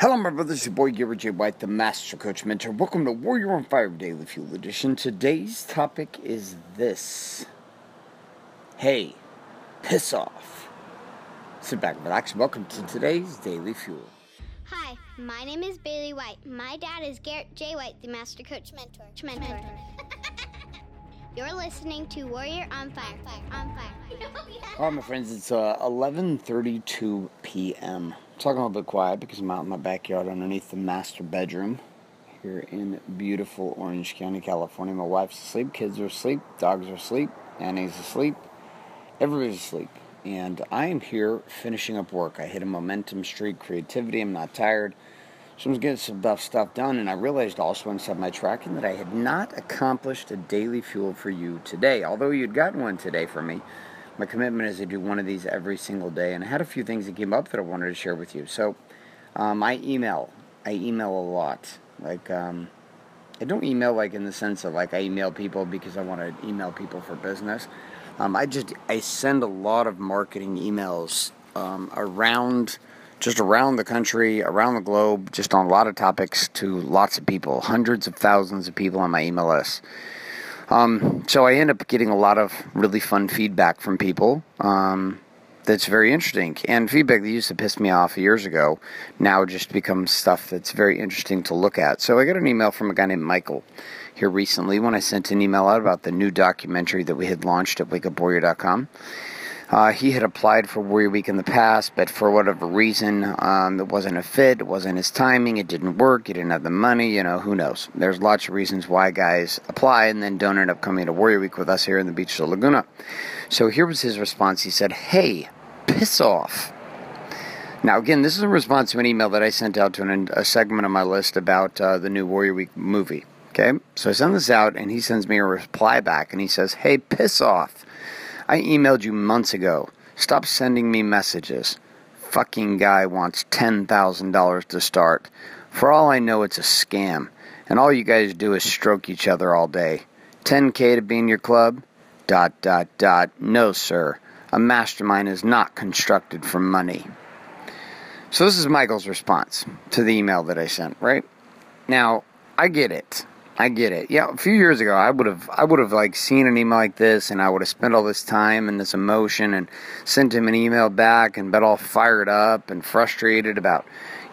Hello, my brothers. Your boy, Garrett J. White, the Master Coach Mentor. Welcome to Warrior on Fire Daily Fuel Edition. Today's topic is this. Hey, piss off. Sit back, relax. Welcome to today's Daily Fuel. Hi, my name is Bailey White. My dad is Garrett J. White, the Master Coach Mentor. You're listening to Warrior on Fire. All right, my friends, it's 11:32 p.m. Talking a little bit quiet because I'm out in my backyard underneath the master bedroom here in beautiful Orange County, California. My wife's asleep, kids are asleep, dogs are asleep, Annie's asleep, everybody's asleep. And I am here finishing up work. I hit a momentum streak, creativity, I'm not tired. So I'm getting some stuff done, and I realized also inside my tracking that I had not accomplished a daily fuel for you today. Although you'd gotten one today for me, my commitment is to do one of these every single day, and I had a few things that came up that I wanted to share with you. So, I email a lot. Like, I don't email like in the sense of like I email people because I want to email people for business. I send a lot of marketing emails around the country, around the globe, just on a lot of topics to lots of people, hundreds of thousands of people on my email list. So I end up getting a lot of really fun feedback from people that's very interesting. And feedback that used to piss me off years ago now just becomes stuff that's very interesting to look at. So I got an email from a guy named Michael here recently when I sent an email out about the new documentary that we had launched at wakeupwarrior.com. He had applied for Warrior Week in the past, but for whatever reason, it wasn't a fit, it wasn't his timing, it didn't work, he didn't have the money, who knows. There's lots of reasons why guys apply and then don't end up coming to Warrior Week with us here in the beach of Laguna. So here was his response. He said, hey, piss off. Now, again, this is a response to an email that I sent out to a segment of my list about the new Warrior Week movie, okay? So I send this out, and he sends me a reply back, and he says, hey, piss off. I emailed you months ago. Stop sending me messages. Fucking guy wants $10,000 to start. For all I know, it's a scam. And all you guys do is stroke each other all day. 10K to be in your club? ... No, sir. A mastermind is not constructed for money. So this is Michael's response to the email that I sent, right? Now, I get it. Yeah, a few years ago, I would have like seen an email like this, and I would have spent all this time and this emotion, and sent him an email back, and been all fired up and frustrated about,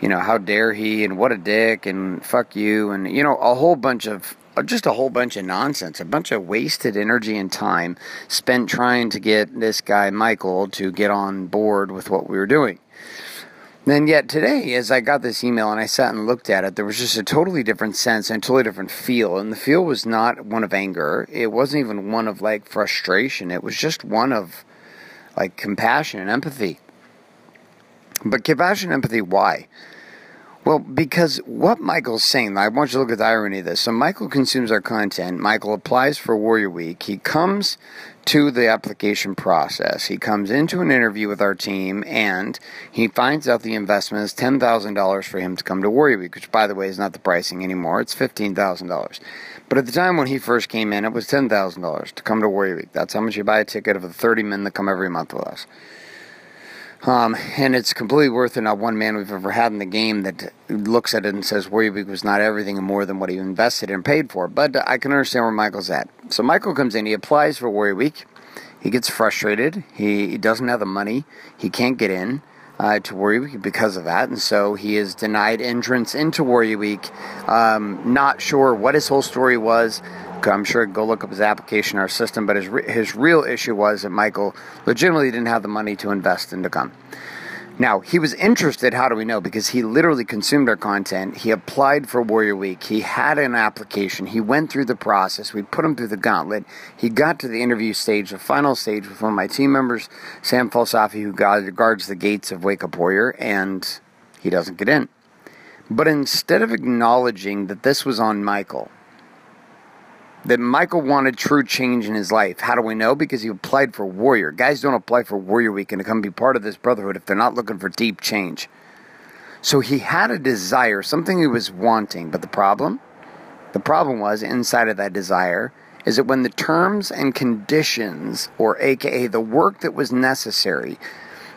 how dare he, and what a dick, and fuck you, and a whole bunch of nonsense, a bunch of wasted energy and time spent trying to get this guy Michael to get on board with what we were doing. And yet today, as I got this email and I sat and looked at it, there was just a totally different sense and a totally different feel. And the feel was not one of anger. It wasn't even one of, like, frustration. It was just one of, like, compassion and empathy. But compassion and empathy, why? Well, because what Michael's saying, I want you to look at the irony of this. So Michael consumes our content. Michael applies for Warrior Week. He comes to the application process. He comes into an interview with our team, and he finds out the investment is $10,000 for him to come to Warrior Week, which, by the way, is not the pricing anymore. It's $15,000. But at the time when he first came in, it was $10,000 to come to Warrior Week. That's how much you buy a ticket of the 30 men that come every month with us. And it's completely worth it. Not one man we've ever had in the game that looks at it and says Warrior Week was not everything and more than what he invested and paid for. But I can understand where Michael's at. So Michael comes in. He applies for Warrior Week. He gets frustrated. He doesn't have the money. He can't get in to Warrior Week because of that. And so he is denied entrance into Warrior Week. Not sure what his whole story was. I'm sure go look up his application or system, but his real issue was that Michael legitimately didn't have the money to invest and to come. Now, he was interested, how do we know? Because he literally consumed our content. He applied for Warrior Week. He had an application. He went through the process. We put him through the gauntlet. He got to the interview stage, the final stage, with one of my team members, Sam Falsafi, who guards the gates of Wake Up Warrior, and he doesn't get in. But instead of acknowledging that this was on Michael, that Michael wanted true change in his life. How do we know? Because he applied for Warrior. Guys don't apply for Warrior Week and to come be part of this brotherhood if they're not looking for deep change. So he had a desire, something he was wanting. But the problem was, inside of that desire, is that when the terms and conditions, or aka the work that was necessary,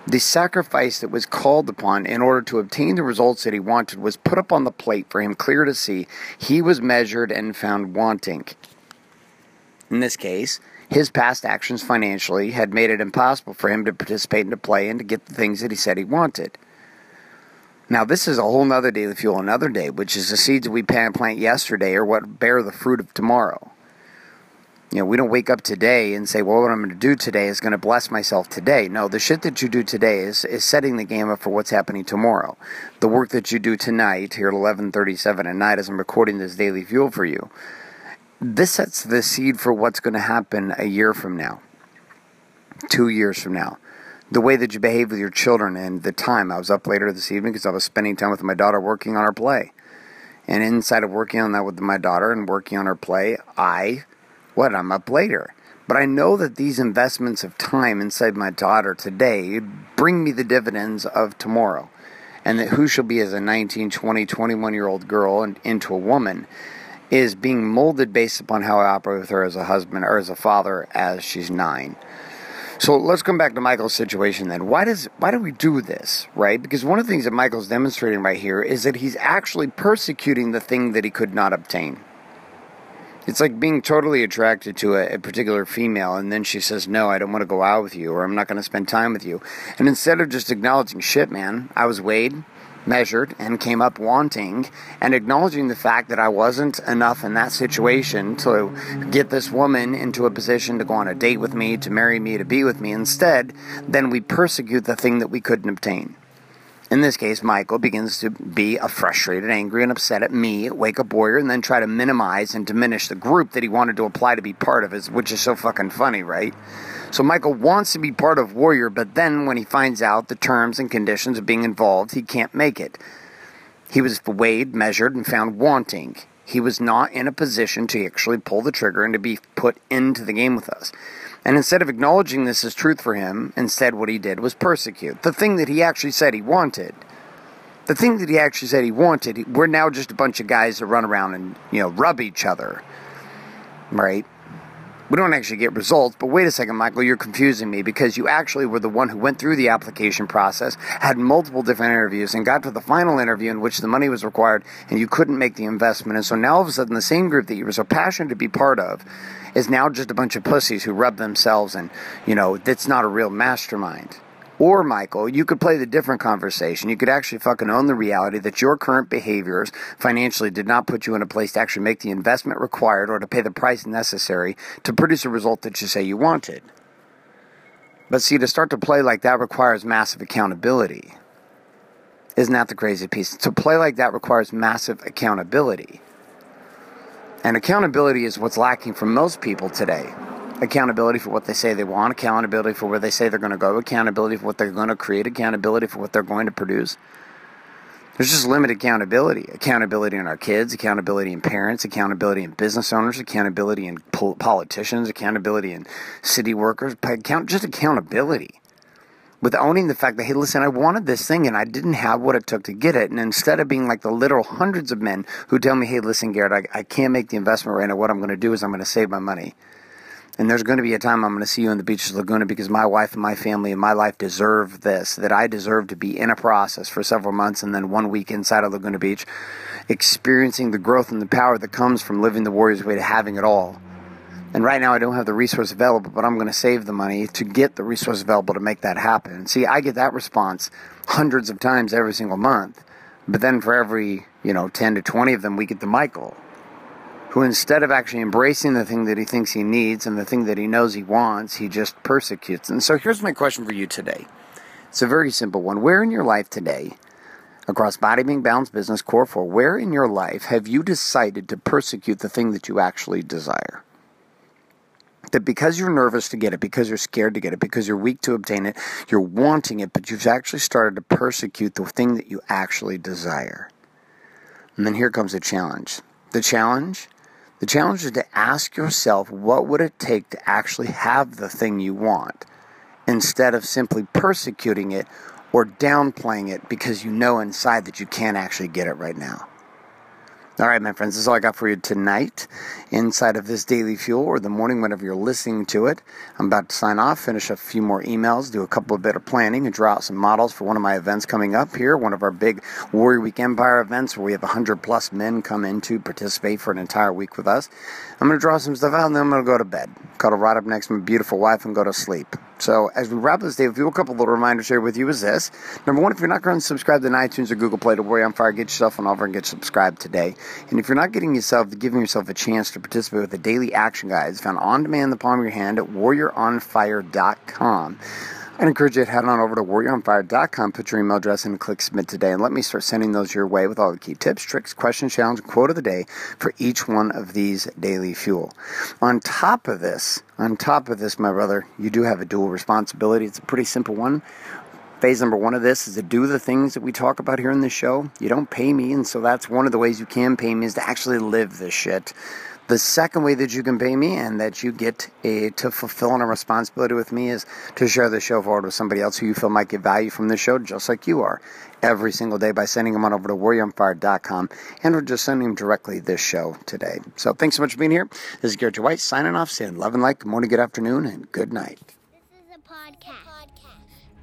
The sacrifice that was called upon in order to obtain the results that he wanted was put up on the plate for him clear to see. He was measured and found wanting. In this case, his past actions financially had made it impossible for him to participate in the play and to get the things that he said he wanted. Now, this is a whole nother day to fuel another day, which is the seeds that we plant yesterday are what bear the fruit of tomorrow. You know, we don't wake up today and say, well, what I'm going to do today is going to bless myself today. No, the shit that you do today is setting the game up for what's happening tomorrow. The work that you do tonight, here at 11:37 at night as I'm recording this daily fuel for you, this sets the seed for what's going to happen a year from now, 2 years from now. The way that you behave with your children and the time. I was up later this evening because I was spending time with my daughter working on her play. And inside of working on that with my daughter and working on her play, I'm up later. But I know that these investments of time inside my daughter today bring me the dividends of tomorrow. And that who she'll be as a 19, 20, 21-year-old girl and into a woman is being molded based upon how I operate with her as a husband or as a father as she's 9. So let's come back to Michael's situation then. Why do we do this, right? Because one of the things that Michael's demonstrating right here is that he's actually persecuting the thing that he could not obtain. It's like being totally attracted to a particular female, and then she says, no, I don't want to go out with you, or I'm not going to spend time with you. And instead of just acknowledging, shit, man, I was weighed, measured, and came up wanting, and acknowledging the fact that I wasn't enough in that situation to get this woman into a position to go on a date with me, to marry me, to be with me. Instead, then we persecute the thing that we couldn't obtain. In this case, Michael begins to be frustrated, angry, and upset at me, Wake Up Warrior, and then try to minimize and diminish the group that he wanted to apply to be part of, which is so fucking funny, right? So Michael wants to be part of Warrior, but then when he finds out the terms and conditions of being involved, he can't make it. He was weighed, measured, and found wanting. He was not in a position to actually pull the trigger and to be put into the game with us. And instead of acknowledging this as truth for him, instead what he did was persecute. The thing that he actually said he wanted. The thing that he actually said he wanted, we're now just a bunch of guys that run around and, rub each other. Right? We don't actually get results, but wait a second, Michael, you're confusing me because you actually were the one who went through the application process, had multiple different interviews, and got to the final interview in which the money was required and you couldn't make the investment. And so now all of a sudden the same group that you were so passionate to be part of is now just a bunch of pussies who rub themselves and, that's not a real mastermind. Or, Michael, you could play the different conversation. You could actually fucking own the reality that your current behaviors financially did not put you in a place to actually make the investment required or to pay the price necessary to produce a result that you say you wanted. But see, to start to play like that requires massive accountability. Isn't that the crazy piece? To play like that requires massive accountability. And accountability is what's lacking for most people today. Accountability for what they say they want, accountability for where they say they're going to go, accountability for what they're going to create, accountability for what they're going to produce. There's just limited accountability. Accountability in our kids, accountability in parents, accountability in business owners, accountability in politicians, accountability in city workers, just accountability. With owning the fact that, hey, listen, I wanted this thing and I didn't have what it took to get it. And instead of being like the literal hundreds of men who tell me, hey, listen, Garrett, I can't make the investment right now. What I'm going to do is I'm going to save my money. And there's going to be a time I'm going to see you on the beach of Laguna because my wife and my family and my life deserve this, that I deserve to be in a process for several months and then 1 week inside of Laguna Beach, experiencing the growth and the power that comes from living the Warrior's way to having it all. And right now I don't have the resource available, but I'm going to save the money to get the resource available to make that happen. See, I get that response hundreds of times every single month. But then for every, 10 to 20 of them, we get the Michael, who instead of actually embracing the thing that he thinks he needs and the thing that he knows he wants, he just persecutes. And so here's my question for you today. It's a very simple one. Where in your life today, across Body, Being, Balance, Business, Core 4, where in your life have you decided to persecute the thing that you actually desire? That because you're nervous to get it, because you're scared to get it, because you're weak to obtain it, you're wanting it, but you've actually started to persecute the thing that you actually desire. And then here comes the challenge. The challenge is to ask yourself, what would it take to actually have the thing you want, instead of simply persecuting it or downplaying it because you know inside that you can't actually get it right now. All right, my friends, this is all I got for you tonight inside of this Daily Fuel, or the morning whenever you're listening to it. I'm about to sign off, finish a few more emails, do a couple of better planning, and draw out some models for one of my events coming up here, one of our big Warrior Week Empire events where we have 100-plus men come in to participate for an entire week with us. I'm going to draw some stuff out, and then I'm going to go to bed. Cuddle right up next to my beautiful wife and go to sleep. So as we wrap this day with you, a couple little reminders here with you is this. Number one, if you're not currently subscribed on iTunes or Google Play to Warrior on Fire, get yourself on over and get subscribed today. And if you're not giving yourself a chance to participate with the daily action guides found on demand in the palm of your hand at wakeupwarrior.com. I'd encourage you to head on over to wakeupwarrior.com, put your email address in, and click submit today. And let me start sending those your way with all the key tips, tricks, questions, challenge, and quote of the day for each one of these Daily Fuel. On top of this, my brother, you do have a dual responsibility. It's a pretty simple one. Phase number one of this is to do the things that we talk about here in this show. You don't pay me, and so that's one of the ways you can pay me, is to actually live this shit. The second way that you can pay me and that you get to fulfill on a responsibility with me is to share the show forward with somebody else who you feel might get value from this show, just like you are, every single day by sending them on over to warrioronfire.com, and we're just sending them directly this show today. So thanks so much for being here. This is Garrett J. White signing off, saying love and light, good morning, good afternoon, and good night. This is a podcast.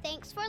Thanks for